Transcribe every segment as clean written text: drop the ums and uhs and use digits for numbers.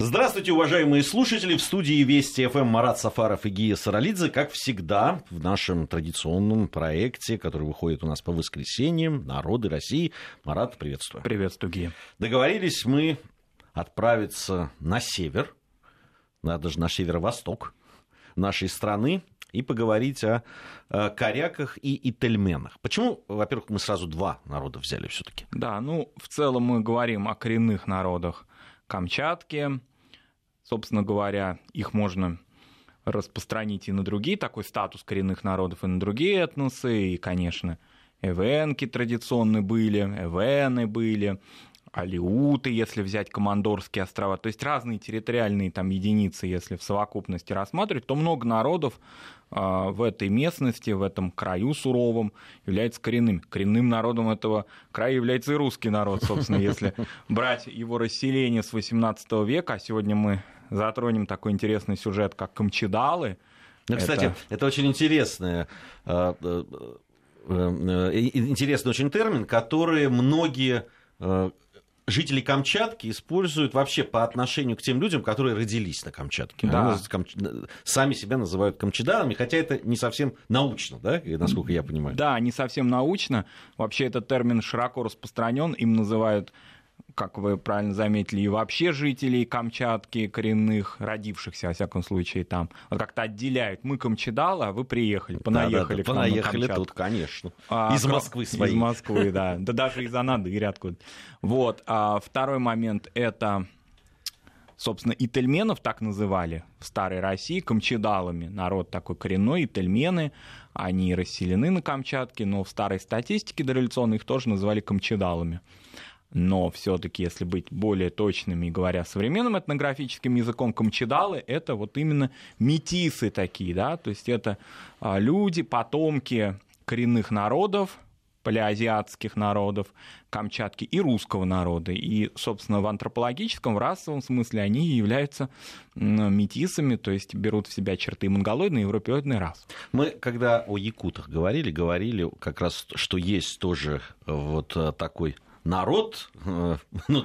Здравствуйте, уважаемые слушатели. В студии Вести ФМ Марат Сафаров и Гия Саралидзе. Как всегда, в нашем традиционном проекте, который выходит у нас по воскресеньям, «Народы России». Марат, приветствую. Приветствую, Гия. Договорились мы отправиться на север, даже на северо-восток нашей страны, и поговорить о коряках и ительменах. Почему, во-первых, мы сразу два народа взяли все-таки? Да, в целом мы говорим о коренных народах Камчатки. Собственно говоря, их можно распространить и на другие, такой статус коренных народов, и на другие этносы, и, конечно, эвенки традиционно были, эвены были, алиуты, если взять Командорские острова, то есть разные территориальные там единицы, если в совокупности рассматривать, то много народов в этой местности, в этом краю суровом является коренным. Коренным народом этого края является и русский народ, собственно, если брать его расселение с XVIII века, а сегодня мы затронем такой интересный сюжет, как камчадалы. Кстати, это очень интересный очень термин, который многие жители Камчатки используют вообще по отношению к тем людям, которые родились на Камчатке. Да. Они сами себя называют камчадалами, хотя это не совсем научно, да, насколько я понимаю. Да, не совсем научно. Вообще этот термин широко распространен, им называют, как вы правильно заметили, и вообще жителей Камчатки, коренных, родившихся, во всяком случае, там. Вот как-то отделяют. Мы камчадалы, а вы приехали, понаехали. Да, понаехали тут, конечно. Из Москвы свои. Из Москвы, да. Да даже из Анадырь откуда-то. Вот. Второй момент — это, собственно, ительменов так называли в Старой России камчадалами. Народ такой коренной, ительмены. Они расселены на Камчатке, но в старой статистике дореволюционной их тоже называли камчадалами. Но все-таки, если быть более точными и говоря современным этнографическим языком, камчадалы — это вот именно метисы такие, да, то есть это люди, потомки коренных народов, палеоазиатских народов Камчатки и русского народа. И, собственно, в антропологическом, в расовом смысле они являются метисами, то есть берут в себя черты монголоидной и европеоидной расы. Мы, когда о якутах говорили как раз, что есть тоже вот такой народ, то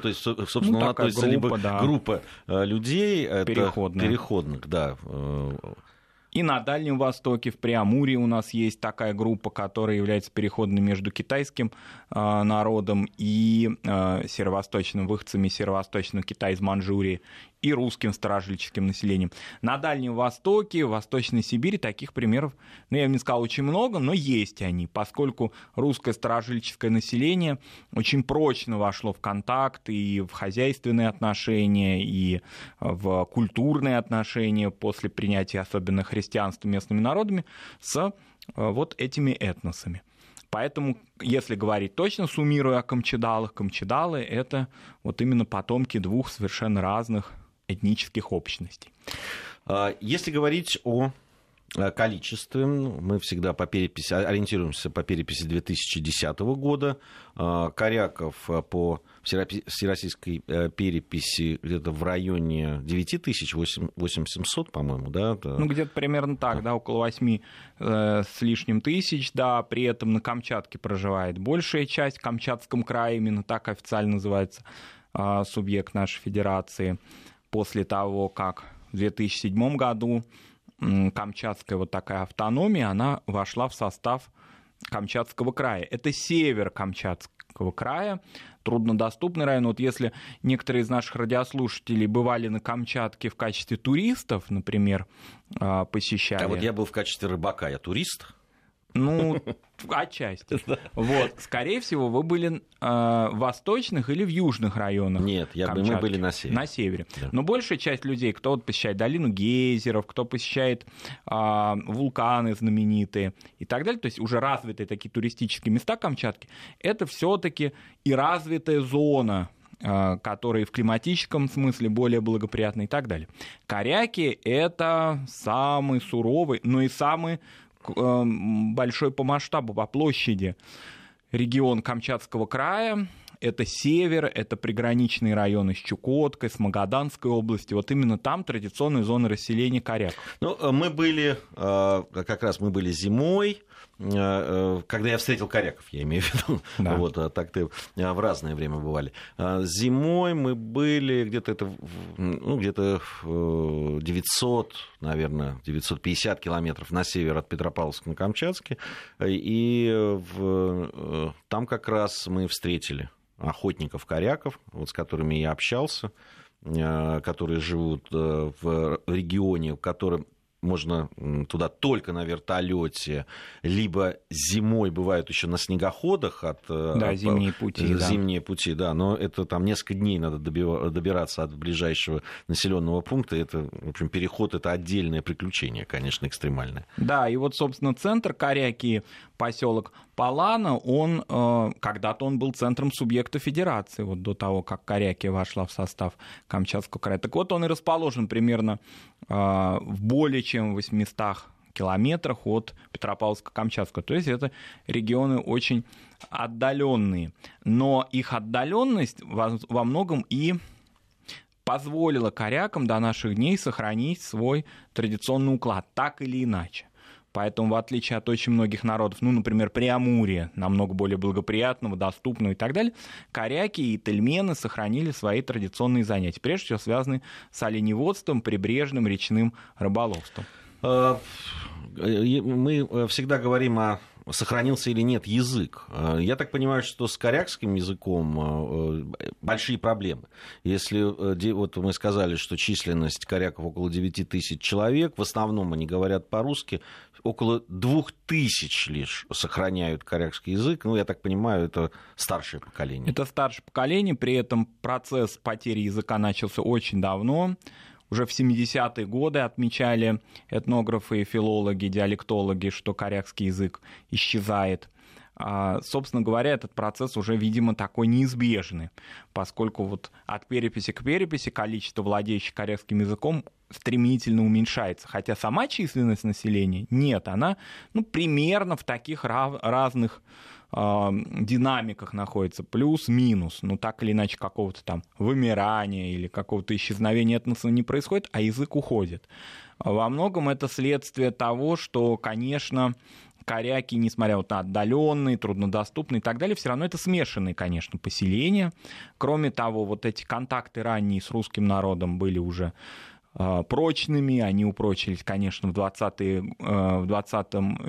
есть, собственно, он относится либо группа людей, переходных, да. И на Дальнем Востоке, в Преамурье у нас есть такая группа, которая является переходной между китайским народом и северо-восточным, выходцами из северо-восточного Китая, из Манчжурии, и русским старожильческим населением. На Дальнем Востоке, в Восточной Сибири таких примеров, я бы не сказал очень много, но есть они, поскольку русское старожильческое население очень прочно вошло в контакт и в хозяйственные отношения, и в культурные отношения после принятия особенно христианства местными народами с вот этими этносами. Поэтому, если говорить точно, суммируя о камчадалах, камчадалы — это вот именно потомки двух совершенно разных этнических общностей. Если говорить о количестве, мы всегда ориентируемся по переписи 2010 года. Коряков по всероссийской переписи где-то в районе 9800, по-моему, да? Где-то примерно так, да, около 8 с лишним тысяч, да, при этом на Камчатке проживает большая часть, в Камчатском крае, именно так официально называется субъект нашей федерации. После того, как в 2007 году Камчатская вот такая автономия, она вошла в состав Камчатского края. Это север Камчатского края, труднодоступный район. Вот если некоторые из наших радиослушателей бывали на Камчатке в качестве туристов, например, посещали... А вот я был в качестве рыбака, я турист? Отчасти. Вот, скорее всего, вы были в восточных или в южных районах. Нет, мы были на севере. На севере. Да. Но большая часть людей, кто посещает долину гейзеров, кто посещает вулканы знаменитые и так далее, то есть уже развитые такие туристические места Камчатки, это все-таки и развитая зона, которые в климатическом смысле более благоприятны и так далее. Коряки — это самый суровый, но и самый большой по масштабу, по площади регион Камчатского края. Это север, это приграничные районы с Чукоткой, с Магаданской областью. Вот именно там традиционные зоны расселения коряков. Мы были зимой, когда я встретил коряков, я имею в виду, да. Вот, а так ты в разное время бывали. Зимой мы были где-то 900, наверное, 950 километров на север от Петропавловска на Камчатске, и там как раз мы встретили охотников-коряков, вот с которыми я общался, которые живут в регионе, в котором можно туда только на вертолете, либо зимой бывают еще на снегоходах зимние пути, но это там несколько дней надо добираться от ближайшего населенного пункта. Это, в общем, переход, это отдельное приключение, конечно, экстремальное. Да, и вот, собственно, центр Коряки, поселок Палана, он когда-то он был центром субъекта федерации, вот до того, как Корякия вошла в состав Камчатского края. Так вот, он и расположен примерно в более чем 800 километрах от Петропавловска-Камчатского. То есть это регионы очень отдаленные. Но их отдаленность во многом и позволила корякам до наших дней сохранить свой традиционный уклад, так или иначе. Поэтому, в отличие от очень многих народов, например, Преамурья, намного более благоприятного, доступного и так далее, коряки и тельмены сохранили свои традиционные занятия, прежде всего связанные с оленеводством, прибрежным речным рыболовством. Мы всегда говорим о сохранился или нет язык. Я так понимаю, что с корякским языком большие проблемы. Если вот мы сказали, что численность коряков около 9 тысяч человек, в основном они говорят по-русски, около 2000 лишь сохраняют корякский язык. Я так понимаю, это старшее поколение. Это старшее поколение, при этом процесс потери языка начался очень давно. Уже в 70-е годы отмечали этнографы, филологи, диалектологи, что корякский язык исчезает. Собственно говоря, этот процесс уже, видимо, такой неизбежный, поскольку вот от переписи к переписи количество владеющих корякским языком стремительно уменьшается. Хотя сама численность населения нет, она примерно в таких разных динамиках находится, плюс-минус, так или иначе какого-то там вымирания или какого-то исчезновения этноса не происходит, а язык уходит. Во многом это следствие того, что, конечно, коряки, несмотря на отдаленные, труднодоступные и так далее, все равно это смешанные, конечно, поселения. Кроме того, вот эти контакты ранние с русским народом были уже прочными, они упрочились, конечно, в 20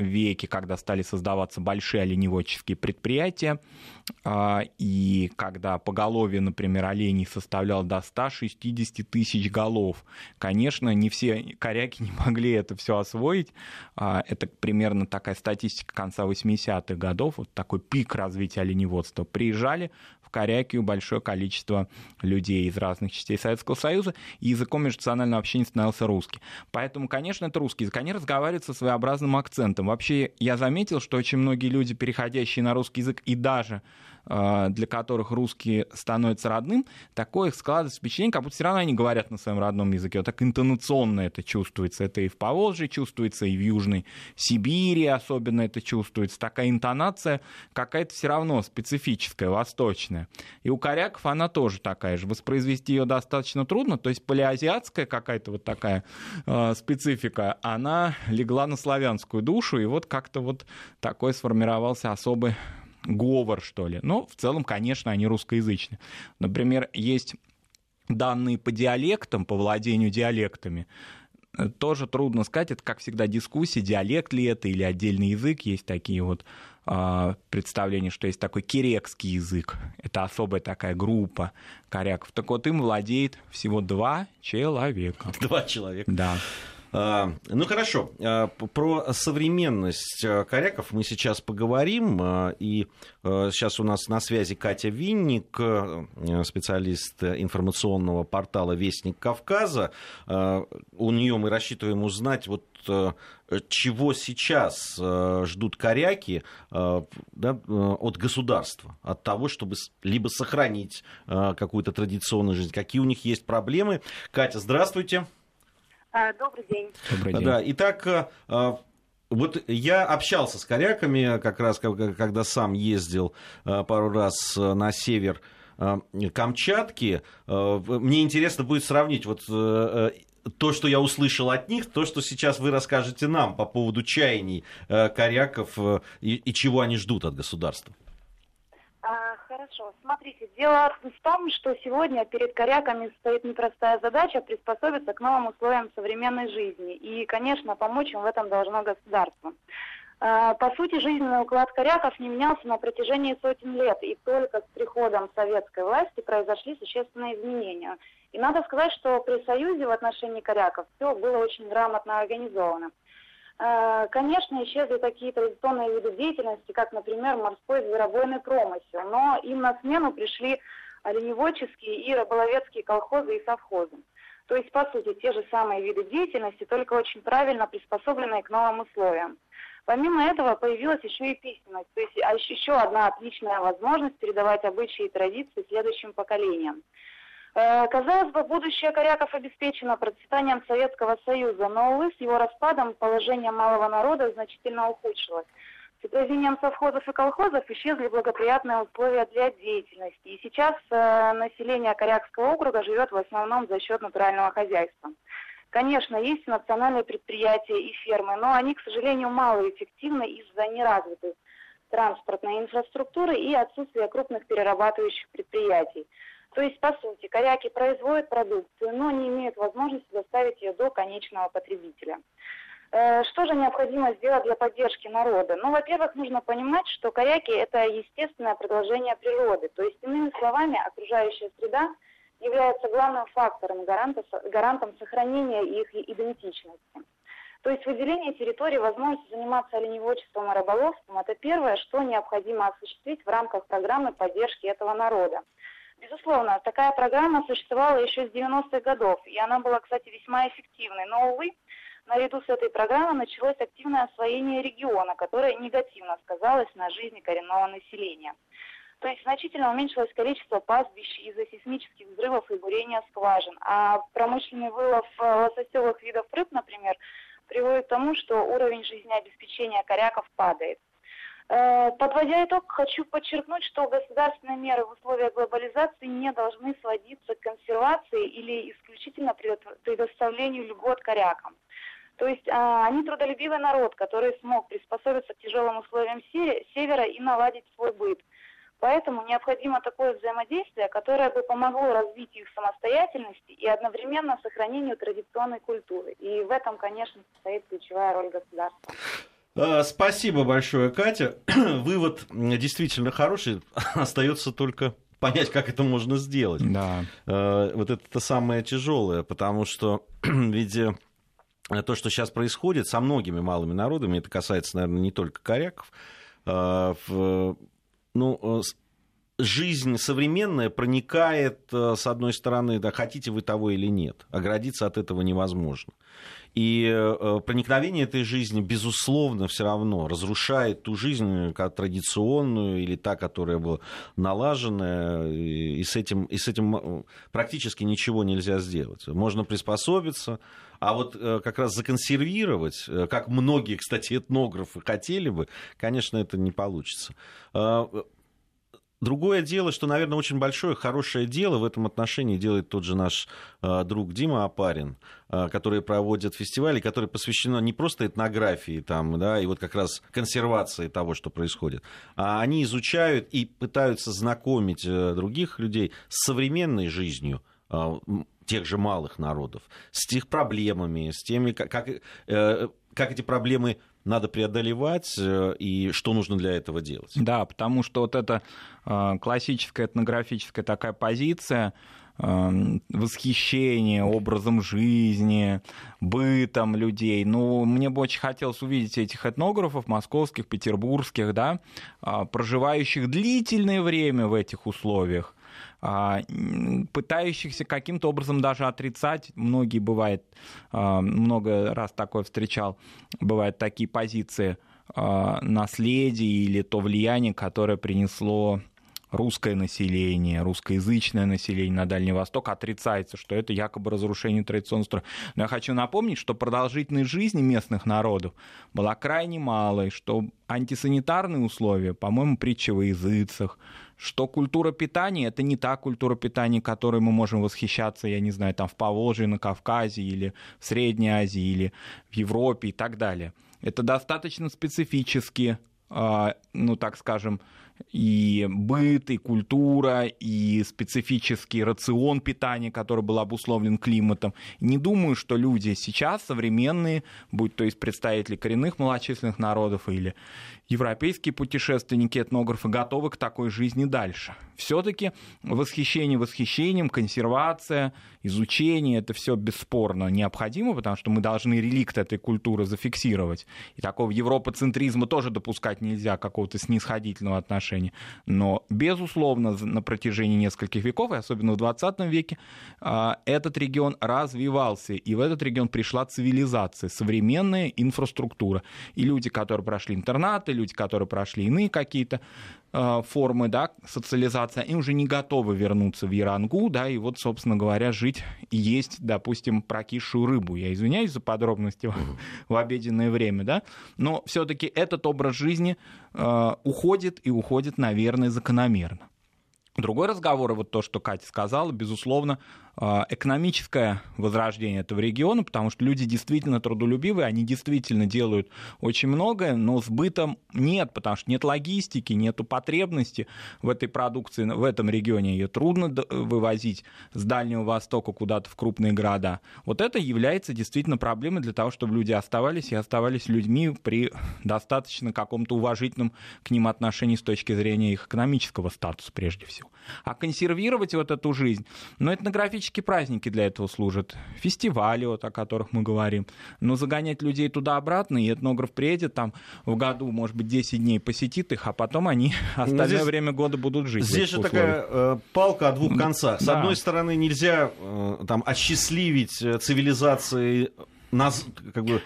веке, когда стали создаваться большие оленеводческие предприятия, и когда поголовье, например, оленей составляло до 160 тысяч голов. Конечно, не все коряки не могли это все освоить, это примерно такая статистика конца 80-х годов, вот такой пик развития оленеводства. Приезжали в Корякию большое количество людей из разных частей Советского Союза, и языком межнационального вообще не становился русский. Поэтому, конечно, это русский язык. Они разговаривают со своеобразным акцентом. Вообще, я заметил, что очень многие люди, переходящие на русский язык, и даже для которых русский становится родным, такое их складывается впечатление, как будто все равно они говорят на своем родном языке. Вот так интонационно это чувствуется. Это и в Поволжье чувствуется, и в Южной Сибири особенно это чувствуется. Такая интонация какая-то все равно специфическая, восточная. И у коряков она тоже такая же. Воспроизвести ее достаточно трудно. То есть полиазиатская какая-то вот такая специфика, она легла на славянскую душу, и вот как-то вот такой сформировался особый говор, что ли. Но в целом, конечно, они русскоязычные. Например, есть данные по диалектам, по владению диалектами. Тоже трудно сказать, это, как всегда, дискуссия, диалект ли это или отдельный язык. Есть такие вот представления, что есть такой керекский язык. Это особая такая группа коряков. Так вот, им владеет всего 2 человека. 2 человека? Да. Хорошо, про современность коряков мы сейчас поговорим, и сейчас у нас на связи Катя Винник, специалист информационного портала «Вестник Кавказа». У нее мы рассчитываем узнать, чего сейчас ждут коряки от государства, от того, чтобы либо сохранить какую-то традиционную жизнь, какие у них есть проблемы. Катя, здравствуйте. Добрый день. Добрый день. Да, итак, вот я общался с коряками, как раз когда сам ездил пару раз на север Камчатки. Мне интересно будет сравнить то, что я услышал от них, то, что сейчас вы расскажете нам по поводу чаяний коряков и чего они ждут от государства. Хорошо. Смотрите, дело в том, что сегодня перед коряками стоит непростая задача приспособиться к новым условиям современной жизни. И, конечно, помочь им в этом должно государство. По сути, жизненный уклад коряков не менялся на протяжении сотен лет, и только с приходом советской власти произошли существенные изменения. И надо сказать, что при Союзе в отношении коряков все было очень грамотно организовано. Конечно, исчезли такие традиционные виды деятельности, как, например, морской зверобойный промысел, но им на смену пришли оленеводческие и рыболовецкие колхозы и совхозы. То есть, по сути, те же самые виды деятельности, только очень правильно приспособленные к новым условиям. Помимо этого появилась еще и письменность, то есть еще одна отличная возможность передавать обычаи и традиции следующим поколениям. Казалось бы, будущее коряков обеспечено процветанием Советского Союза, но, увы, с его распадом положение малого народа значительно ухудшилось. С отразением совхозов и колхозов исчезли благоприятные условия для деятельности, и сейчас население Корякского округа живет в основном за счет натурального хозяйства. Конечно, есть национальные предприятия и фермы, но они, к сожалению, малоэффективны из-за неразвитой транспортной инфраструктуры и отсутствия крупных перерабатывающих предприятий. То есть, по сути, коряки производят продукцию, но не имеют возможности доставить ее до конечного потребителя. Что же необходимо сделать для поддержки народа? Ну, во-первых, нужно понимать, что коряки – это естественное продолжение природы. То есть, иными словами, окружающая среда является главным фактором, гарантом сохранения их идентичности. То есть выделение территории возможности заниматься оленеводчеством и рыболовством – это первое, что необходимо осуществить в рамках программы поддержки этого народа. Безусловно, такая программа существовала еще с 90-х годов, и она была, кстати, весьма эффективной. Но, увы, наряду с этой программой началось активное освоение региона, которое негативно сказалось на жизни коренного населения. То есть значительно уменьшилось количество пастбищ из-за сейсмических взрывов и бурения скважин. А промышленный вылов лососевых видов рыб, например, приводит к тому, что уровень жизнеобеспечения коряков падает. Подводя итог, хочу подчеркнуть, что государственные меры в условиях глобализации не должны сводиться к консервации или исключительно предоставлению льгот корякам. То есть они трудолюбивый народ, который смог приспособиться к тяжелым условиям севера и наладить свой быт. Поэтому необходимо такое взаимодействие, которое бы помогло развитию их самостоятельности и одновременно сохранению традиционной культуры. И в этом, конечно, состоит ключевая роль государства. Спасибо большое, Катя. Вывод действительно хороший. Остается только понять, как это можно сделать. Да. Вот это самое тяжелое, потому что ведь то, что сейчас происходит со многими малыми народами, это касается, наверное, не только коряков, жизнь современная проникает, с одной стороны, да, хотите вы того или нет, оградиться от этого невозможно. И проникновение этой жизни, безусловно, все равно разрушает ту жизнь как традиционную или та, которая была налажена, и с этим практически ничего нельзя сделать. Можно приспособиться, а вот как раз законсервировать, как многие, кстати, этнографы хотели бы, конечно, это не получится. Другое дело, что, наверное, очень большое, хорошее дело в этом отношении делает тот же наш друг Дима Опарин, который проводит фестиваль, который посвящен не просто этнографии там, да, и вот как раз консервации того, что происходит, а они изучают и пытаются знакомить других людей с современной жизнью тех же малых народов, с их проблемами, с теми, как эти проблемы надо преодолевать и что нужно для этого делать. Да, потому что вот эта классическая этнографическая такая позиция, восхищение образом жизни, бытом людей. Ну, мне бы очень хотелось увидеть этих этнографов, московских, петербургских, да, проживающих длительное время в этих условиях, пытающихся каким-то образом даже отрицать, многие бывают, много раз такое встречал, бывают такие позиции наследия или то влияние, которое принесло русское население, русскоязычное население на Дальний Восток отрицается, что это якобы разрушение традиционного строя. Но я хочу напомнить, что продолжительность жизни местных народов была крайне малой, что антисанитарные условия, по-моему, притча во языцах, что культура питания — это не та культура питания, которой мы можем восхищаться, я не знаю, там в Поволжье, на Кавказе или в Средней Азии или в Европе и так далее. Это достаточно специфически, ну, так скажем, и быт, и культура, и специфический рацион питания, который был обусловлен климатом. Не думаю, что люди сейчас современные, будь то есть представители коренных малочисленных народов или европейские путешественники, этнографы, готовы к такой жизни дальше. Все-таки восхищение восхищением, консервация, изучение — это все бесспорно необходимо, потому что мы должны реликт этой культуры зафиксировать. И такого европоцентризма тоже допускать нельзя, какого-то снисходительного отношения. Но, безусловно, на протяжении нескольких веков, и особенно в 20 веке, этот регион развивался, и в этот регион пришла цивилизация, современная инфраструктура. И люди, которые прошли интернаты, люди, которые прошли иные какие-то формы, да, социализации, они уже не готовы вернуться в Ярангу, да, и вот, собственно говоря, жить и есть, допустим, прокисшую рыбу. Я извиняюсь за подробности в обеденное время, да, но все-таки этот образ жизни уходит, и уходит, наверное, закономерно. Другой разговор, и вот то, что Катя сказала, безусловно, экономическое возрождение этого региона, потому что люди действительно трудолюбивые, они действительно делают очень многое, но сбытом нет, потому что нет логистики, нет потребности в этой продукции, в этом регионе ее трудно вывозить с Дальнего Востока куда-то в крупные города. Вот это является действительно проблемой для того, чтобы люди оставались и оставались людьми при достаточно каком-то уважительном к ним отношении с точки зрения их экономического статуса прежде всего. А консервировать вот эту жизнь, ну, этнографические праздники для этого служат, фестивали, вот, о которых мы говорим, но загонять людей туда-обратно, и этнограф приедет там в году, может быть, 10 дней посетит их, а потом они остальное время года будут жить. Здесь же такая палка о двух концах. С одной стороны, нельзя там осчастливить цивилизации нас, как бы,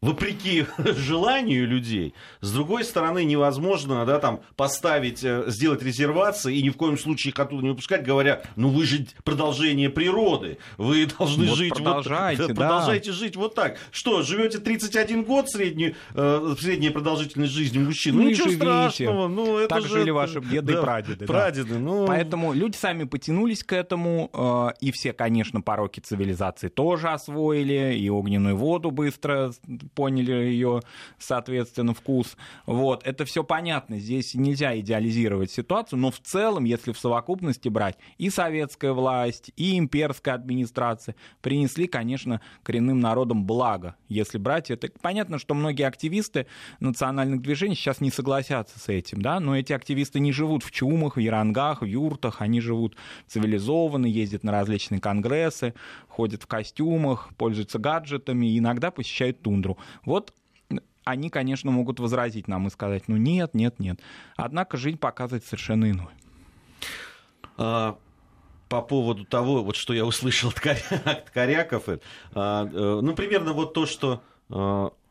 вопреки желанию людей. С другой стороны, невозможно, да, там, поставить, сделать резервации и ни в коем случае их оттуда не выпускать, говоря, ну вы же продолжение природы, вы должны вот жить продолжайте, вот так. Да. Продолжайте жить вот так. Что, живете 31 год средняя продолжительность жизни мужчин? Ну ничего страшного. Ну, это так же... жили ваши деды, да, и прадеды. Да. Ну... Поэтому люди сами потянулись к этому, и все, конечно, пороки цивилизации тоже освоили, и огненную воду быстро поняли ее, соответственно, вкус. Вот. Это все понятно. Здесь нельзя идеализировать ситуацию, но в целом, если в совокупности брать, и советская власть, и имперская администрация принесли, конечно, коренным народам благо. Если брать это... Понятно, что многие активисты национальных движений сейчас не согласятся с этим, да? Но эти активисты не живут в чумах, в ярангах, в юртах, они живут цивилизованно, ездят на различные конгрессы, ходят в костюмах, пользуются гаджетами и иногда посещают тундру. Вот они, конечно, могут возразить нам и сказать, ну нет. Однако жизнь показывает совершенно иное. По поводу того, вот что я услышал от Коряков, ну примерно вот то, что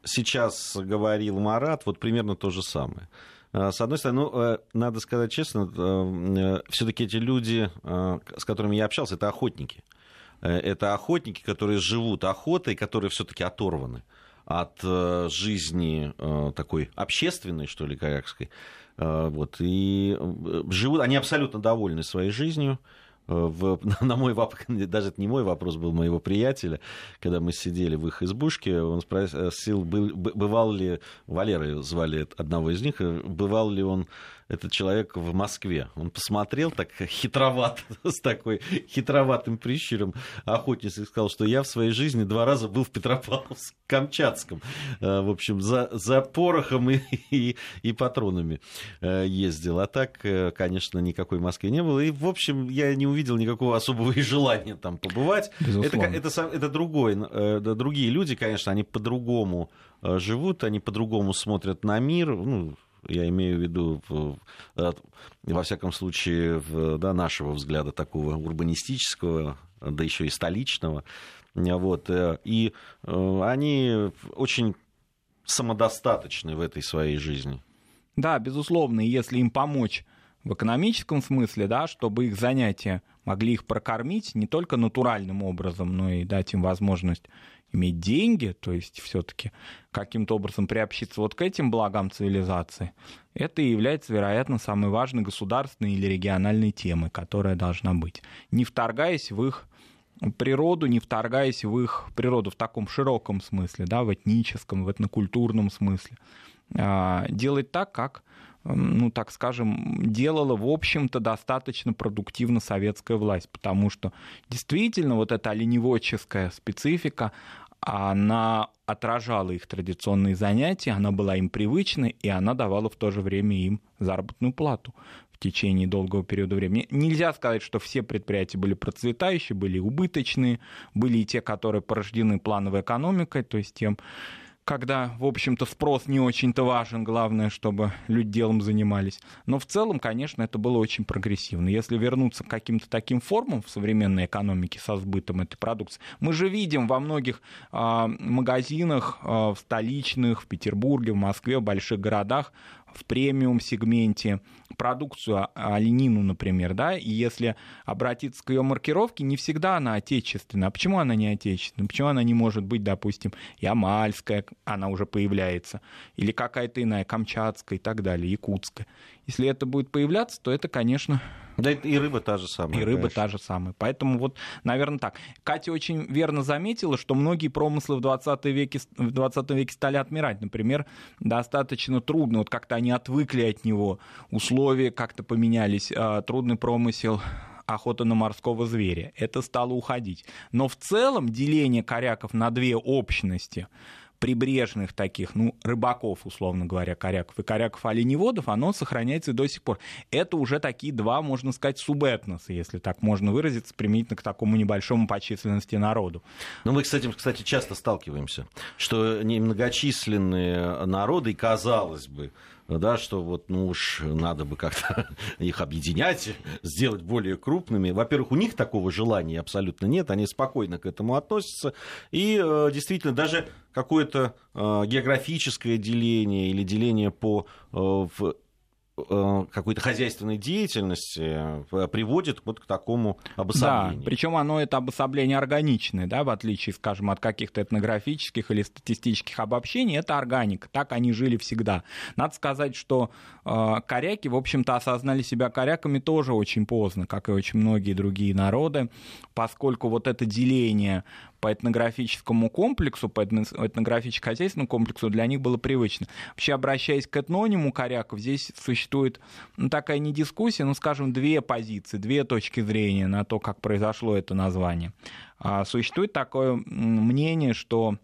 сейчас говорил Марат, вот примерно то же самое. С одной стороны, ну, надо сказать честно, все-таки эти люди, с которыми я общался, это охотники. Это охотники, которые живут охотой, которые все-таки оторваны от жизни такой общественной, что ли, корякской. Вот, и живут, они абсолютно довольны своей жизнью. На мой вопрос, даже это не мой вопрос был моего приятеля, когда мы сидели в их избушке, он спросил, бывал ли, Валера звали одного из них, бывал ли он, этот человек, в Москве. Он посмотрел так хитровато, с такой хитроватым прищуром охотниц, и сказал, что я в своей жизни 2 раза был в Петропавловске-Камчатском. В общем, за порохом и патронами ездил. А так, конечно, никакой Москвы не было. И, в общем, я не увидел никакого особого и желания там побывать. Это другие люди, конечно, они по-другому живут, они по-другому смотрят на мир, ну, я имею в виду, во всяком случае, да, нашего взгляда такого урбанистического, да еще и столичного. Вот. И они очень самодостаточны в этой своей жизни. Да, безусловно, и если им помочь в экономическом смысле, да, чтобы их занятия могли их прокормить не только натуральным образом, но и дать им возможность иметь деньги, то есть все-таки каким-то образом приобщиться вот к этим благам цивилизации, это и является, вероятно, самой важной государственной или региональной темой, которая должна быть, не вторгаясь в их природу, не вторгаясь в их природу в таком широком смысле, да, в этническом, в этнокультурном смысле. Делать так, как, ну, так скажем, делала, в общем-то, достаточно продуктивно советская власть, потому что действительно вот эта оленеводческая специфика, она отражала их традиционные занятия, она была им привычна, и она давала в то же время им заработную плату в течение долгого периода времени. Нельзя сказать, что все предприятия были процветающие, были убыточные, были и те, которые порождены плановой экономикой, то есть тем, когда, в общем-то, спрос не очень-то важен, главное, чтобы люди делом занимались. Но в целом, конечно, это было очень прогрессивно. Если вернуться к каким-то таким формам в современной экономике со сбытом этой продукции, мы же видим во многих магазинах в столичных, в Петербурге, в Москве, в больших городах, в премиум-сегменте продукцию оленину, например, да, и если обратиться к ее маркировке, не всегда она отечественная. А почему она не отечественная? Почему она не может быть, допустим, ямальская, она уже появляется, или какая-то иная, камчатская и так далее, якутская. Если это будет появляться, то это, конечно... Да и рыба та же самая. И рыба, конечно, та же самая. Поэтому вот, наверное, так. Катя очень верно заметила, что многие промыслы в 20 веке стали отмирать. Например, достаточно трудно, вот как-то они отвыкли от него, условия как-то поменялись, трудный промысел... охота на морского зверя. Это стало уходить. Но в целом деление коряков на две общности прибрежных таких, ну, рыбаков, условно говоря, коряков, и коряков-оленеводов, оно сохраняется и до сих пор. Это уже такие два, можно сказать, субэтноса, если так можно выразиться, применительно к такому небольшому по численности народу. Ну, мы с этим, кстати, часто сталкиваемся, что немногочисленные народы, и, казалось бы, да, что вот, ну уж надо бы как-то их объединять, сделать более крупными. Во-первых, у них такого желания абсолютно нет, они спокойно к этому относятся. И действительно, даже какое-то географическое деление или деление по какой-то хозяйственной деятельности приводит вот к такому обособлению. Да, причем оно, это обособление органичное, да, в отличие, скажем, от каких-то этнографических или статистических обобщений, это органика, так они жили всегда. Надо сказать, что коряки, в общем-то, осознали себя коряками тоже очень поздно, как и очень многие другие народы, поскольку вот это деление по этнографическому комплексу, по этнографическо-хозяйственному комплексу для них было привычно. Вообще, обращаясь к этнониму коряков, здесь существует, ну, такая не дискуссия, но, скажем, две позиции, две точки зрения на то, как произошло это название. Существует такое мнение, что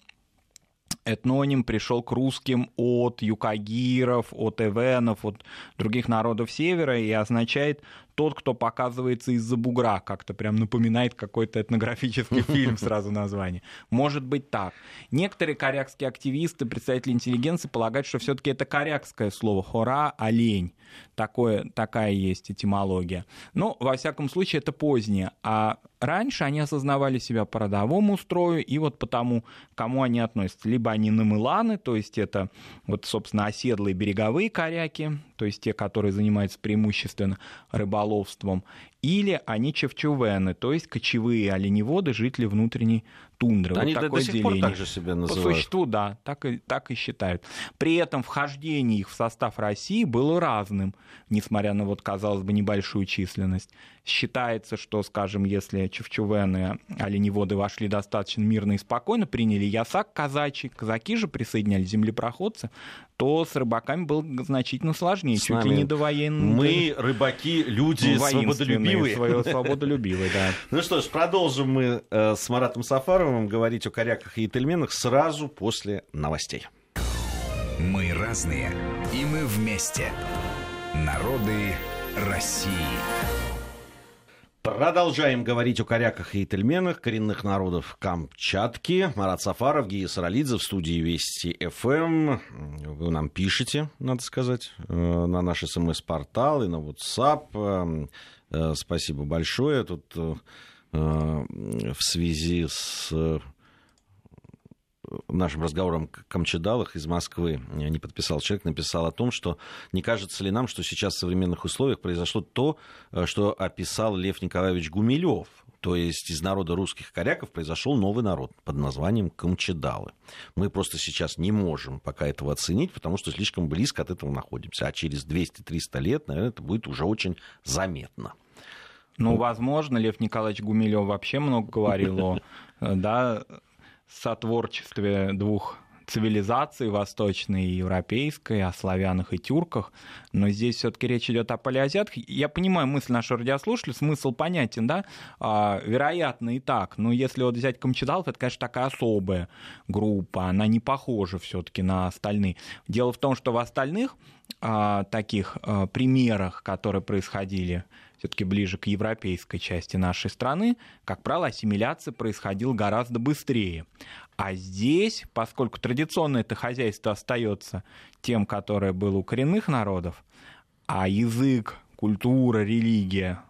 этноним пришел к русским от юкагиров, от эвенов, от других народов севера, и означает «тот, кто показывается из-за бугра», как-то прям напоминает какой-то этнографический фильм сразу название. Может быть так. Некоторые корякские активисты, представители интеллигенции полагают, что все-таки это корякское слово «хора», «олень». Такая есть этимология. Но, во всяком случае, это позднее. А раньше они осознавали себя по родовому строю и вот по тому, кому они относятся. Либо они намыланы, то есть это вот, собственно, оседлые береговые коряки, то есть те, которые занимаются преимущественно рыболовством, или они чевчувены, то есть кочевые оленеводы, жители внутренней тундры. Они вот такое до сих деление. Пор так же себя называют. По существу, да, так и считают. При этом вхождение их в состав России было разным, несмотря на, вот, казалось бы, небольшую численность. Считается, что, скажем, если чевчувены, оленеводы вошли достаточно мирно и спокойно, приняли ясак казачий, казаки же присоединяли землепроходцы, то с рыбаками было значительно сложнее, с чуть нами. Ли не довоенные. Мы, рыбаки, люди свободолюбивые. Свободолюбивые, да. Ну что ж, продолжим мы с Маратом Сафаровым говорить о коряках и ительменах сразу после новостей. Мы разные, и мы вместе. Народы России. Продолжаем говорить о коряках и ительменах, коренных народов Камчатки. Марат Сафаров, Гия Саралидзе в студии Вести ФМ. Вы нам пишете, надо сказать, на наш СМС-портал и на WhatsApp. Спасибо большое. Тут в связи с нашим разговором о камчадалах из Москвы не подписал человек, написал о том, что не кажется ли нам, что сейчас в современных условиях произошло то, что описал Лев Николаевич Гумилев. То есть из народа русских коряков произошел новый народ под названием камчадалы. Мы просто сейчас не можем пока этого оценить, потому что слишком близко от этого находимся. А через 200-300 лет, наверное, это будет уже очень заметно. Ну, возможно, Лев Николаевич Гумилев вообще много говорил о сотворчестве двух цивилизаций, восточной и европейской, о славянах и тюрках, но здесь все-таки речь идет о палеоазиатах. Я понимаю мысль нашего радиослушателя, смысл понятен, да? Вероятно, и так. Но если вот взять камчадалов, это, конечно, такая особая группа, она не похожа все-таки на остальные. Дело в том, что в остальных таких примерах, которые происходили все-таки ближе к европейской части нашей страны, как правило, ассимиляция происходила гораздо быстрее. А здесь, поскольку традиционное это хозяйство остается тем, которое было у коренных народов, а язык, культура, религия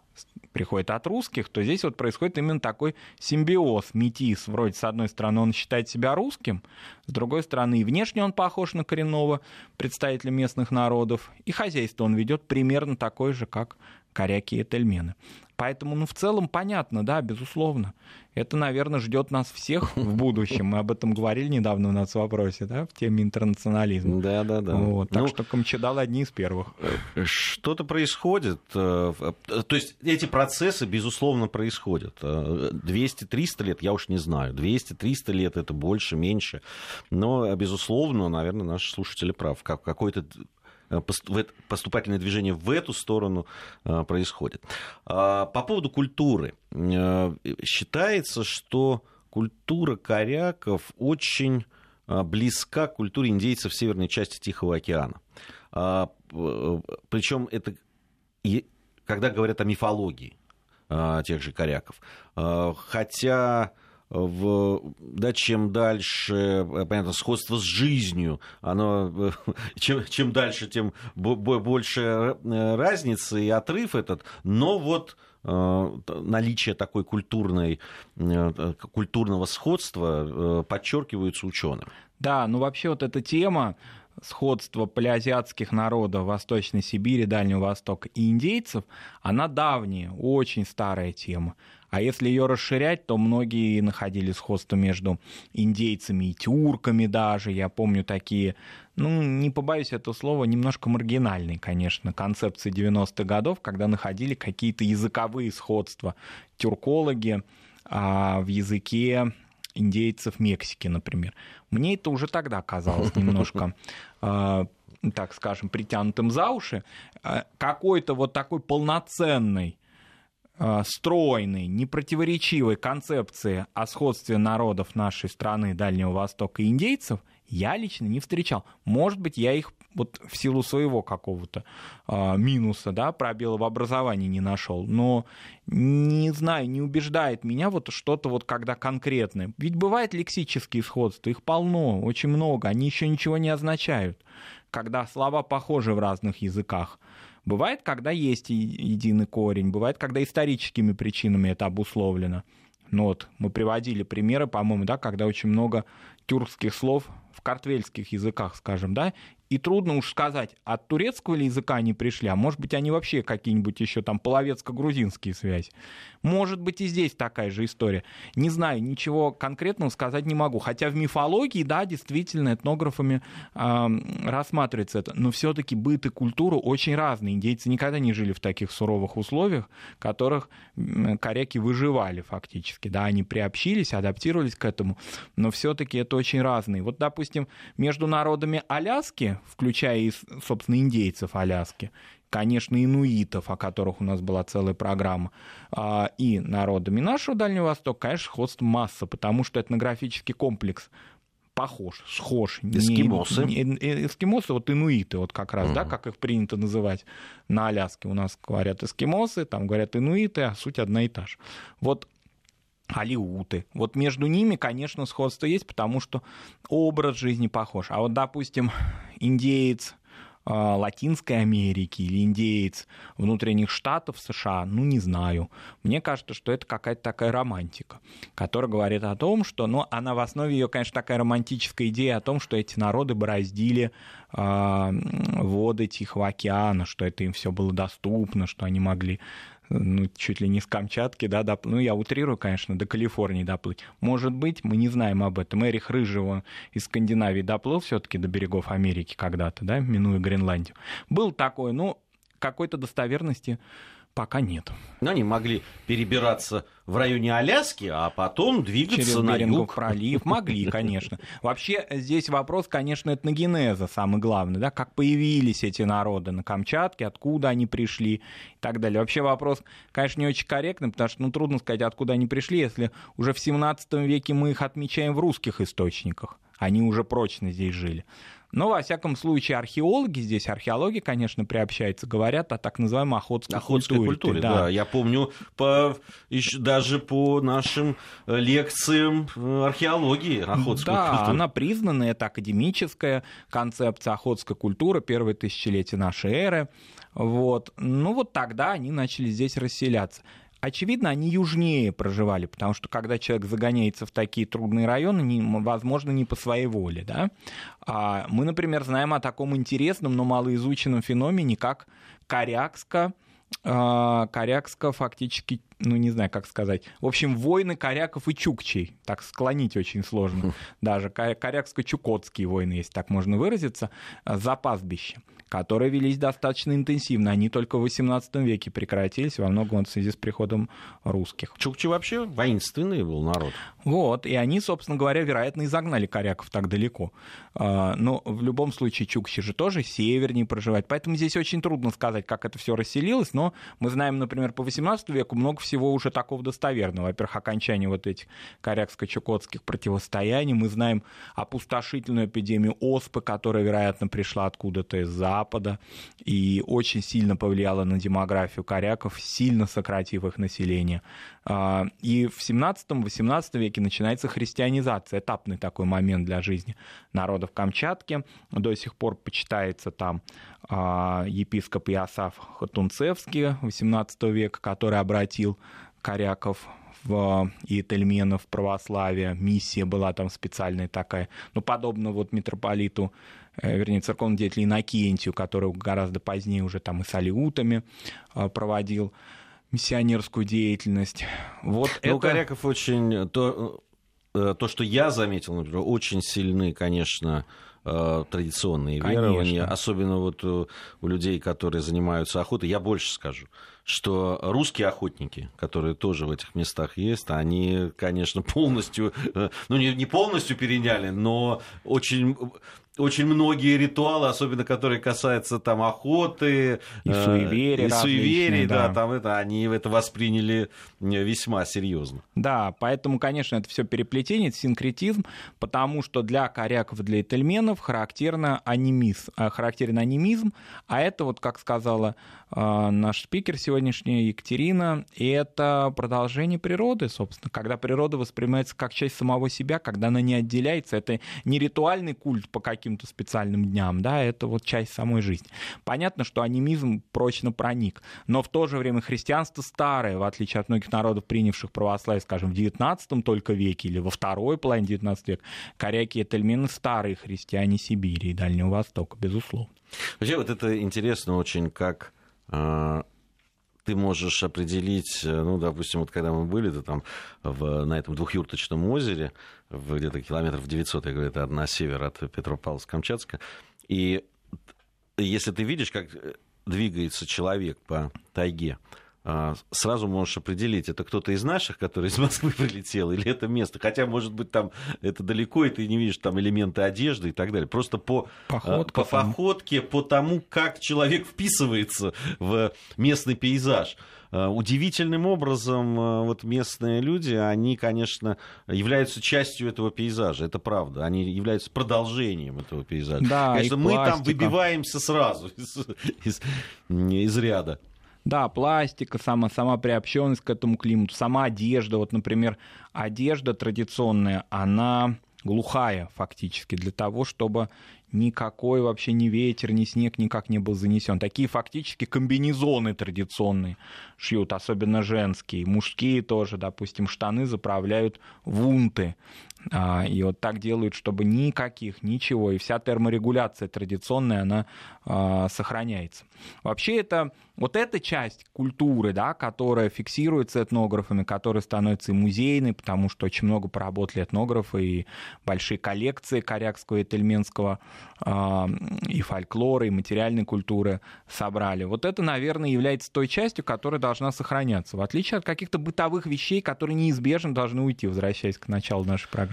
приходит от русских, то здесь вот происходит именно такой симбиоз, метис. Вроде, с одной стороны, он считает себя русским, с другой стороны, и внешне он похож на коренного представителя местных народов, и хозяйство он ведет примерно такое же, как коряки и этельмены. Поэтому, в целом, понятно, да, безусловно. Это, наверное, ждет нас всех в будущем. Мы об этом говорили недавно у нас в вопросе, да, в теме интернационализма. Да. Вот, так что камчадалы одни из первых. Что-то происходит. То есть эти процессы, безусловно, происходят. 200-300 лет, я уж не знаю. 200-300 лет это больше, меньше. Но, безусловно, наверное, наши слушатели правы. Какой-то поступательное движение в эту сторону происходит. По поводу культуры. Считается, что культура коряков очень близка к культуре индейцев северной части Тихого океана. Причем это, когда говорят о мифологии тех же коряков. Хотя... чем дальше, понятно, сходство с жизнью, оно, чем дальше, тем больше разницы и отрыв этот, но вот наличие такой культурного сходства подчеркивается ученым. Да, вообще вот эта тема сходства палеазиатских народов Восточной Сибири, Дальнего Востока и индейцев, она давняя, очень старая тема. А если ее расширять, то многие находили сходство между индейцами и тюрками даже. Я помню такие, не побоюсь этого слова, немножко маргинальные, конечно, концепции 90-х годов, когда находили какие-то языковые сходства. Тюркологи в языке индейцев Мексики, например. Мне это уже тогда казалось немножко, так скажем, притянутым за уши. Какой-то вот такой полноценный, стройной, непротиворечивой концепции о сходстве народов нашей страны, Дальнего Востока и индейцев я лично не встречал. Может быть, я их в силу своего какого-то минуса, да, пробела в образовании не нашел. Но не знаю, не убеждает меня что-то когда конкретное. Ведь бывают лексические сходства, их полно, очень много, они еще ничего не означают. Когда слова похожи в разных языках. Бывает, когда есть единый корень, бывает, когда историческими причинами это обусловлено. Мы приводили примеры, по-моему, да, когда очень много тюркских слов в картвельских языках, скажем, да, и трудно уж сказать, от турецкого ли языка они пришли, а может быть, они вообще какие-нибудь еще там половецко-грузинские связи. Может быть, и здесь такая же история. Не знаю, ничего конкретного сказать не могу. Хотя в мифологии, да, действительно, этнографами рассматривается это. Но все-таки быт и культура очень разные. Индейцы никогда не жили в таких суровых условиях, в которых коряки выживали фактически. Да, они приобщились, адаптировались к этому, но все-таки это очень разные. Допустим, между народами Аляски, включая и, собственно, индейцев Аляски, конечно, инуитов, о которых у нас была целая программа, и народами нашего Дальнего Востока, конечно, сходство масса, потому что этнографический комплекс похож, схож. Эскимосы. Эскимосы, инуиты, как раз, да, как их принято называть на Аляске. У нас говорят эскимосы, там говорят инуиты, а суть одна и та же. Алиуты. Между ними, конечно, сходство есть, потому что образ жизни похож. А допустим, индеец Латинской Америки или индеец внутренних штатов США, ну, не знаю. Мне кажется, что это какая-то такая романтика, которая говорит о том, что, ну, она в основе ее, конечно, такая романтическая идея о том, что эти народы бороздили воды Тихого океана, что это им все было доступно, что они могли, ну, чуть ли не с Камчатки, да, ну, я утрирую, конечно, до Калифорнии доплыть. Может быть, мы не знаем об этом. Эрих Рыжий из Скандинавии доплыл все-таки до берегов Америки когда-то, да, минуя Гренландию. Был такой, но какой-то достоверности пока нет. Но они могли перебираться в районе Аляски, а потом двигаться через на юг. Пролив. Могли, конечно. Вообще здесь вопрос, конечно, этногенеза самый главный. Да? Как появились эти народы на Камчатке, откуда они пришли и так далее. Вообще вопрос, конечно, не очень корректный, потому что, ну, трудно сказать, откуда они пришли, если уже в 17 веке мы их отмечаем в русских источниках. Они уже прочно здесь жили. Но, во всяком случае, археологи здесь, археологи, конечно, приобщаются, говорят о так называемой охотской культуре. Да. Я помню даже по нашим лекциям археологии охотскую культуру. Да, она признана, это академическая концепция охотской культуры, первое тысячелетие нашей эры. Вот. Ну вот тогда они начали здесь расселяться. Очевидно, они южнее проживали, потому что когда человек загоняется в такие трудные районы, возможно, не по своей воле. Да? Мы, например, знаем о таком интересном, но малоизученном феномене, как корякска. Корякска фактически, ну, не знаю, как сказать. В общем, войны коряков и чукчей. Так склонить очень сложно. Даже корякско-чукотские войны, если так можно выразиться, за пастбище, которые велись достаточно интенсивно. Они только в XVIII веке прекратились, во многом в связи с приходом русских. Чукчи вообще воинственный был народ. Вот, и они, собственно говоря, вероятно, и загнали коряков так далеко. Но в любом случае чукчи же тоже севернее проживают. Поэтому здесь очень трудно сказать, как это все расселилось, но мы знаем, например, по XVIII веку много всего уже такого достоверного. Во-первых, окончание вот этих корякско-чукотских противостояний. Мы знаем опустошительную эпидемию оспы, которая, вероятно, пришла откуда-то из-за Запада и очень сильно повлияло на демографию коряков, сильно сократив их население. И в 17-18 веке начинается христианизация, этапный такой момент для жизни народов Камчатки. До сих пор почитается там епископ Иосаф Хатунцевский XVIII века, который обратил коряков и этельменов в православие. Миссия была там специальная такая. Ну, подобно вот митрополиту, вернее, церковному деятелю Иннокентию, который гораздо позднее уже там и с алиутами проводил миссионерскую деятельность. Вот это... У коряков очень... То, что я заметил, например, очень сильны, конечно, традиционные верования, особенно вот у людей, которые занимаются охотой. Я больше скажу, что русские охотники, которые тоже в этих местах есть, они, конечно, полностью, ну, не полностью переняли, но очень... Очень многие ритуалы, особенно которые касаются там охоты и суеверий, да, там это, они это восприняли весьма серьезно. Да, поэтому, конечно, это все переплетение, это синкретизм, потому что для коряков, для этельменов характерен анимизм, а это, вот как сказала наш спикер сегодняшняя Екатерина, это продолжение природы, собственно, когда природа воспринимается как часть самого себя, когда она не отделяется, это не ритуальный культ по каким-то специальным дням, да, это вот часть самой жизни. Понятно, что анимизм прочно проник, но в то же время христианство старое, в отличие от многих народов, принявших православие, скажем, в XIX только веке или во второй половине XIX века, коряки и этельмены старые христиане Сибири и Дальнего Востока, безусловно. Вообще вот это интересно очень, как ты можешь определить, ну, допустим, вот когда мы были, то там на этом двухюрточном озере, где-то километров 900, я говорю, это на север от Петропавловска-Камчатска, и если ты видишь, как двигается человек по тайге, сразу можешь определить, это кто-то из наших, который из Москвы прилетел, или это место. Хотя, может быть, там это далеко, и ты не видишь там элементы одежды и так далее. Просто по походке, по тому, как человек вписывается в местный пейзаж. Удивительным образом вот местные люди, они, конечно, являются частью этого пейзажа, это правда, они являются продолжением этого пейзажа. Да, конечно, мы там выбиваемся сразу из ряда. Да, пластика, сама приобщенность к этому климату, сама одежда. Вот, например, одежда традиционная, она глухая фактически для того, чтобы никакой вообще ни ветер, ни снег никак не был занесен. Такие фактически комбинезоны традиционные шьют, особенно женские. Мужские тоже, допустим, штаны заправляют в унты. И вот так делают, чтобы никаких, ничего. И вся терморегуляция традиционная, она сохраняется. Вообще это, вот эта часть культуры, да, которая фиксируется этнографами, которая становится и музейной, потому что очень много поработали этнографы, и большие коллекции корякского и тельменского, и фольклора, и материальной культуры собрали. Вот это, наверное, является той частью, которая должна сохраняться, в отличие от каких-то бытовых вещей, которые неизбежно должны уйти, возвращаясь к началу нашей программы.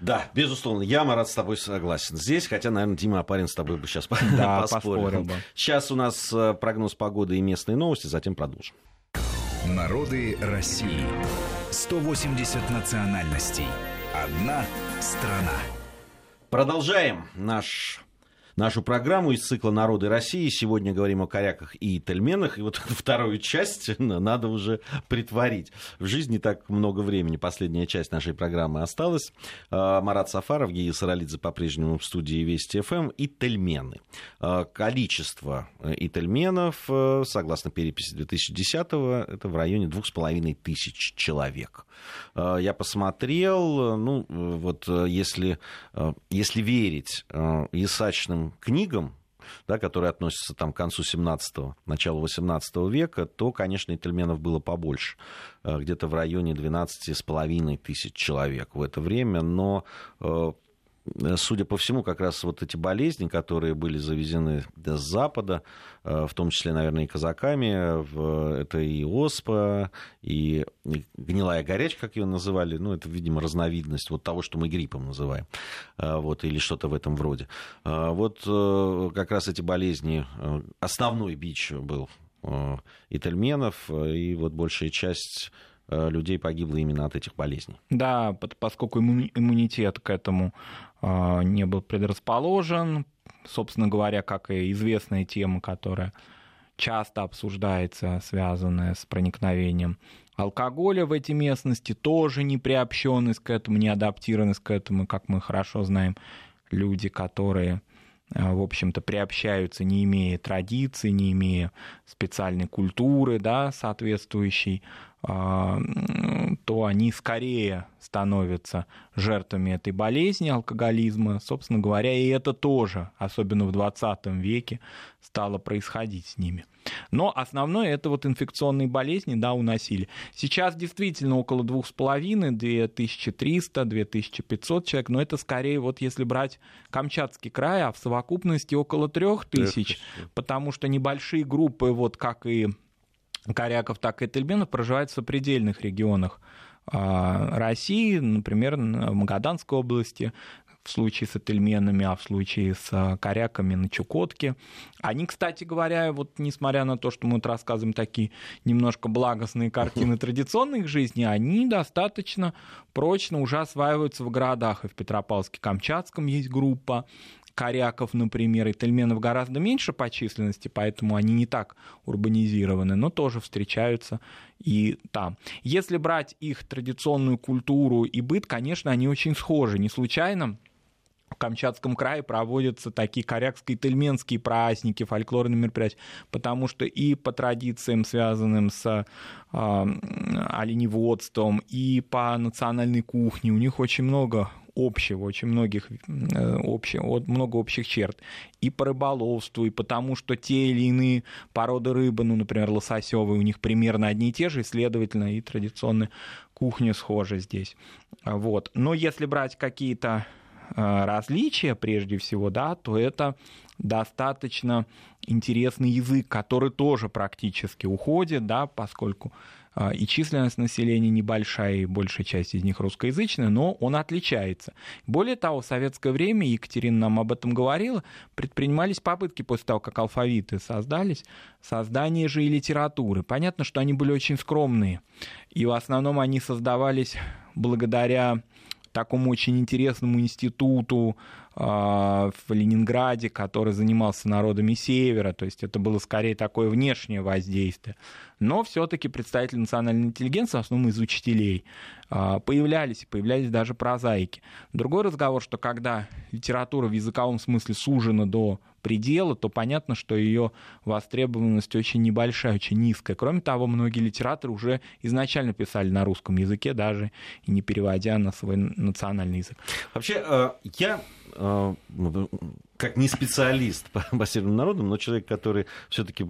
Да, безусловно, я, Марат, с тобой согласен здесь, хотя, наверное, Дима Опарин с тобой бы сейчас поспорил. Да. Сейчас у нас прогноз погоды и местные новости, затем продолжим. Народы России. 180 национальностей. Одна страна. Продолжаем нашу программу из цикла «Народы России». Сегодня говорим о коряках и тельменах. И вот вторую часть надо уже притворить. В жизни так много времени. Последняя часть нашей программы осталась. Марат Сафаров, Гия Саралидзе по-прежнему в студии Вести ФМ. И тельмены. Количество и тельменов, согласно переписи 2010-го, это в районе 2500 человек. Я посмотрел, если верить исачным книгам, да, которые относятся там, к концу 17-го, началу 18 века, то, конечно, тельменов было побольше. Где-то в районе 12,5 тысяч человек в это время. Но, судя по всему, как раз вот эти болезни, которые были завезены с Запада, в том числе, наверное, и казаками, это и оспа, и гнилая горячка, как ее называли, это, видимо, разновидность вот того, что мы гриппом называем, или что-то в этом вроде. Вот как раз эти болезни, основной бич был и тельменов, и вот большая часть людей погибло именно от этих болезней. Да, поскольку иммунитет к этому не был предрасположен, собственно говоря, как и известная тема, которая часто обсуждается, связанная с проникновением алкоголя в эти местности, тоже не приобщенность к этому, не адаптированность к этому, как мы хорошо знаем, люди, которые, в общем-то, приобщаются, не имея традиций, не имея специальной культуры, да, соответствующей, то они скорее становятся жертвами этой болезни, алкоголизма. Собственно говоря, и это тоже, особенно в 20 веке, стало происходить с ними. Но основное — это вот инфекционные болезни, да, уносили. Сейчас действительно около 2,5, 2300, 2500 человек, но это скорее, вот если брать Камчатский край, а в совокупности около 3000, потому что небольшие группы, вот как и коряков, так и тельменов, проживают в сопредельных регионах России, например, в Магаданской области, в случае с тельменами, а в случае с коряками на Чукотке. Они, кстати говоря, вот несмотря на то, что мы вот рассказываем такие немножко благостные картины традиционной их жизни, они достаточно прочно уже осваиваются в городах. И в Петропавловске-Камчатском есть группа коряков, например, и тельменов гораздо меньше по численности, поэтому они не так урбанизированы, но тоже встречаются и там. Если брать их традиционную культуру и быт, конечно, они очень схожи. Не случайно в Камчатском крае проводятся такие корякские и тельменские праздники, фольклорные мероприятия, потому что и по традициям, связанным с оленеводством, и по национальной кухне у них очень много общего, много общих черт. И по рыболовству, и потому что те или иные породы рыбы, например, лососевые, у них примерно одни и те же, и, следовательно, и традиционная кухня схожа здесь. Вот. Но если брать какие-то различия, прежде всего, да, то это достаточно интересный язык, который тоже практически уходит, да, поскольку и численность населения небольшая, и большая часть из них русскоязычная, но он отличается. Более того, в советское время, Екатерина нам об этом говорила, предпринимались попытки после того, как алфавиты создались, создание же и литературы. Понятно, что они были очень скромные, и в основном они создавались благодаря такому очень интересному институту в Ленинграде, который занимался народами Севера, то есть это было скорее такое внешнее воздействие. Но все-таки представители национальной интеллигенции, в основном из учителей, появлялись даже прозаики. Другой разговор, что когда литература в языковом смысле сужена до предела, то понятно, что ее востребованность очень небольшая, очень низкая. Кроме того, многие литераторы уже изначально писали на русском языке, даже и не переводя на свой национальный язык. Вообще, я, как не специалист по северным народам, но человек, который все-таки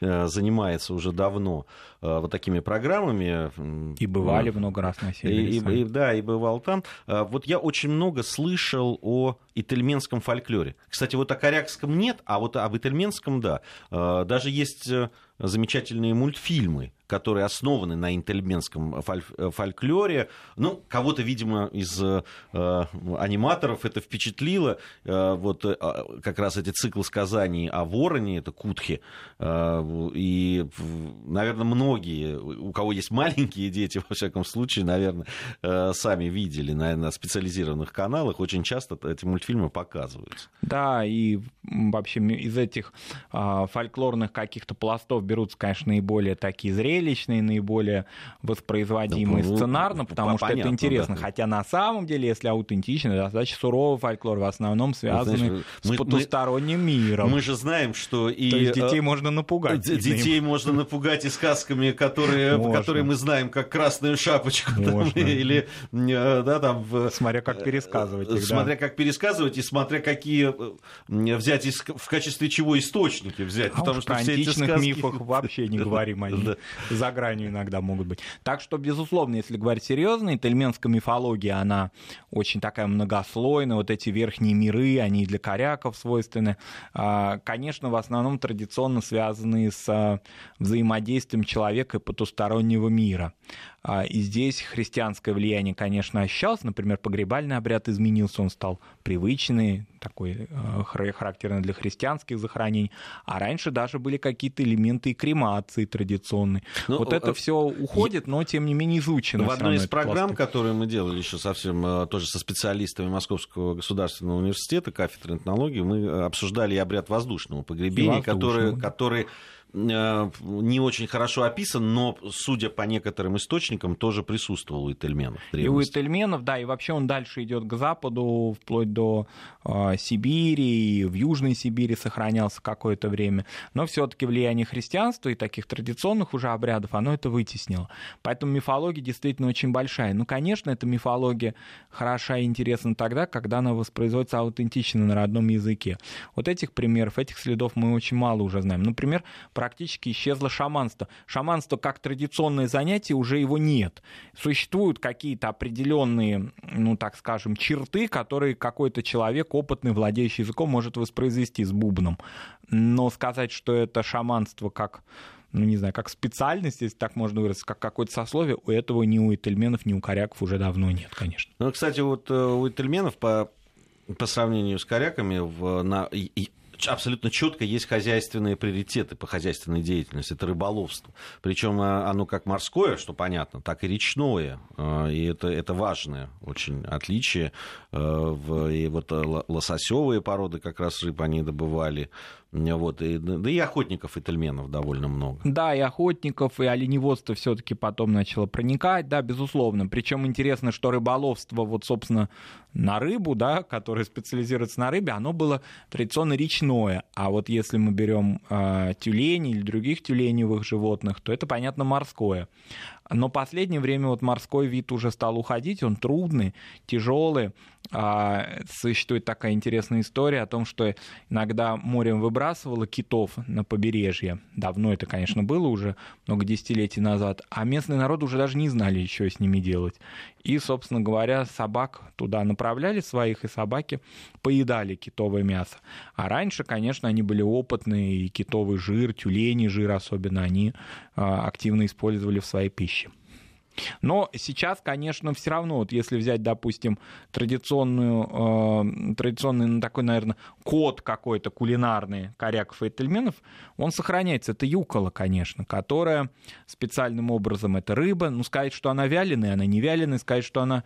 занимается уже давно вот такими программами. И бывали много раз на севере. Да, и бывал там. Вот я очень много слышал о ительменском фольклоре. Кстати, вот о корякском нет, а вот об ительменском, да. Даже есть замечательные мультфильмы, которые основаны на ительменском фольклоре. Ну, кого-то, видимо, из аниматоров это впечатлило. Вот как раз эти циклы сказаний о вороне, это Кутхи. И, наверное, многие, у кого есть маленькие дети, во всяком случае, наверное, сами видели на специализированных каналах. Очень часто эти мультфильмы показываются. Да, и вообще из этих фольклорных каких-то пластов берутся, конечно, наиболее такие зрелищные, наиболее воспроизводимые сценарно, потому что понятно, это интересно. Да. Хотя на самом деле, если аутентично, достаточно суровый фольклор, в основном связанный с потусторонним миром. Мы же знаем, что и... То есть детей можно напугать. Детей можно напугать и сказками, которые мы знаем, как «Красную шапочку». Или, да, там... Смотря как пересказывать их. Смотря как пересказывать и смотря какие взять, в качестве чего источники взять. Потому что все эти сказки... Про античных мифах вообще не говорим о них. За гранью иногда могут быть. Так что, безусловно, если говорить серьезно, ительменская мифология, она очень такая многослойная. Вот эти верхние миры, они для коряков свойственны. Конечно, в основном традиционно связаны с взаимодействием человека и потустороннего мира. И здесь христианское влияние, конечно, ощущалось. Например, погребальный обряд изменился, он стал привычный, такой характерный для христианских захоронений. А раньше даже были какие-то элементы и кремации традиционные. Но, вот это все уходит, но тем не менее изучено. В одной из программ, которые мы делали еще совсем тоже со специалистами Московского государственного университета, кафедры этнологии, мы обсуждали и обряд воздушного погребения, который не очень хорошо описан, но, судя по некоторым источникам, тоже присутствовал у ительменов. И у ительменов, да, и вообще он дальше идет к западу, вплоть до Сибири, и в Южной Сибири сохранялся какое-то время. Но все-таки влияние христианства и таких традиционных уже обрядов, оно это вытеснило. Поэтому мифология действительно очень большая. Ну, конечно, эта мифология хороша и интересна тогда, когда она воспроизводится аутентично на родном языке. Вот этих примеров, этих следов мы очень мало уже знаем. Например, практически исчезло шаманство. Шаманство как традиционное занятие уже его нет. Существуют какие-то определенные, ну так скажем, черты, которые какой-то человек, опытный, владеющий языком, может воспроизвести с бубном. Но сказать, что это шаманство как, ну не знаю, как специальность, если так можно выразиться, как какое-то сословие, у этого ни у ительменов, ни у коряков уже давно нет, конечно. Ну, кстати, вот у ительменов по сравнению с коряками абсолютно четко есть хозяйственные приоритеты по хозяйственной деятельности. Это рыболовство. Причем оно как морское, что понятно, так и речное. И это важное очень отличие. И вот лососевые породы как раз рыб они добывали. Вот, да и охотников ительменов довольно много. Да, и охотников, и оленеводство все-таки потом начало проникать, да, безусловно. Причем интересно, что рыболовство, вот, собственно, на рыбу, да, которое специализируется на рыбе, оно было традиционно речное. А вот если мы берем тюленей или других тюленевых животных, то это, понятно, морское. Но в последнее время вот морской вид уже стал уходить, он трудный, тяжелый. Существует такая интересная история о том, что иногда морем выбрасывало китов на побережье. Давно это, конечно, было уже, много десятилетий назад. А местные народы уже даже не знали, что с ними делать. И, собственно говоря, собак туда направляли своих, и собаки поедали китовое мясо. А раньше, конечно, они были опытные, и китовый жир, тюленей жир особенно, они активно использовали в своей пище. Но сейчас, конечно, все равно, вот если взять, допустим, традиционный, ну, такой, наверное, код какой-то кулинарный коряков и ительменов, он сохраняется. Это юкола, конечно, которая специальным образом, это рыба, ну, сказать, что она вяленая, она не вяленая, сказать, что она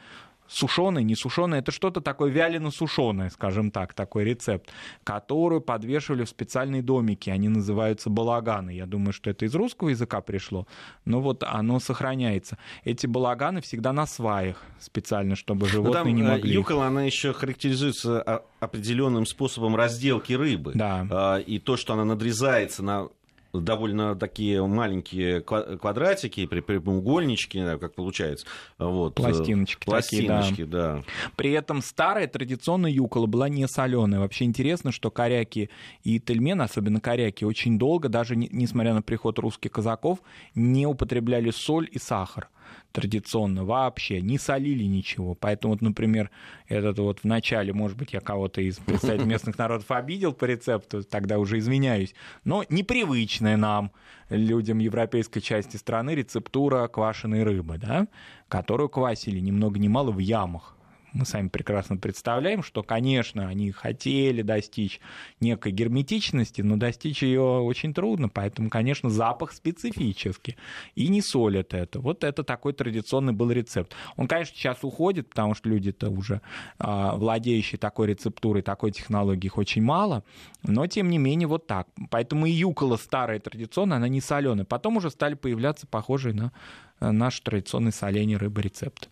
сушеное, не сушеное, это что-то такое вялено-сушеное, скажем так, такой рецепт, которую подвешивали в специальные домики, они называются балаганы. Я думаю, что это из русского языка пришло, но вот оно сохраняется. Эти балаганы всегда на сваях специально, чтобы животные не могли. Юкола, она еще характеризуется определенным способом разделки рыбы. Да. И то, что она надрезается на довольно такие маленькие квадратики, прямоугольнички, не знаю, как получается. Вот. Пластиночки такие, да. При этом старая традиционная юкола была не соленая. Вообще интересно, что коряки и тельмены, особенно коряки, очень долго, даже несмотря на приход русских казаков, не употребляли соль и сахар. Традиционно вообще не солили ничего. Поэтому, вот, например, этот вот в начале, может быть, я кого-то из представителей местных народов обидел по рецепту, тогда уже извиняюсь, но непривычная нам, людям европейской части страны, рецептура квашеной рыбы, да, которую квасили ни много ни мало в ямах. Мы сами прекрасно представляем, что, конечно, они хотели достичь некой герметичности, но достичь ее очень трудно, поэтому, конечно, запах специфический, и не солят это. Вот это такой традиционный был рецепт. Он, конечно, сейчас уходит, потому что люди-то уже владеющие такой рецептурой, такой технологией, их очень мало, но, тем не менее, вот так. Поэтому и юкола старая традиционная, она не соленая. Потом уже стали появляться похожие на наш традиционный соленье рыбы рецепты.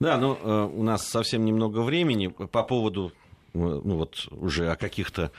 Да, но у нас совсем немного времени по поводу, ну вот уже о каких-то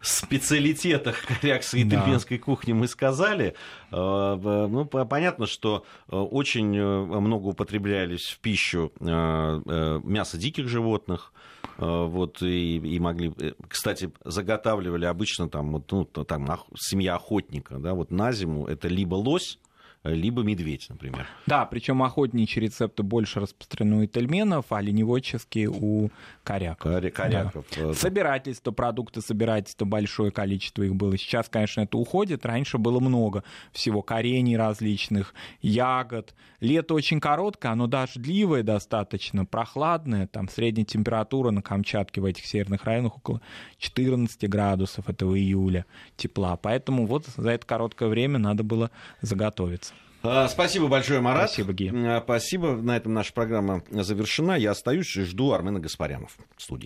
специалитетах корякской и тельменской кухни мы сказали. Ну, понятно, что очень много употреблялись в пищу мясо диких животных. Вот, и могли, кстати, заготавливали обычно там, вот, ну, там семья охотника, да, вот на зиму это либо лось, либо медведь, например. Да, причем охотничьи рецепты больше распространены у тельменов, а оленеводческие у коряков. Коряков. Да. Собирательство, продукты собирательства, большое количество их было. Сейчас, конечно, это уходит. Раньше было много всего, корений различных, ягод. Лето очень короткое, оно дождливое достаточно, прохладное. Там средняя температура на Камчатке в этих северных районах около 14 градусов этого июля тепла. Поэтому вот за это короткое время надо было заготовиться. Спасибо большое, Марат. Спасибо, Гия. Спасибо. На этом наша программа завершена. Я остаюсь и жду Армена Гаспарянов в студии.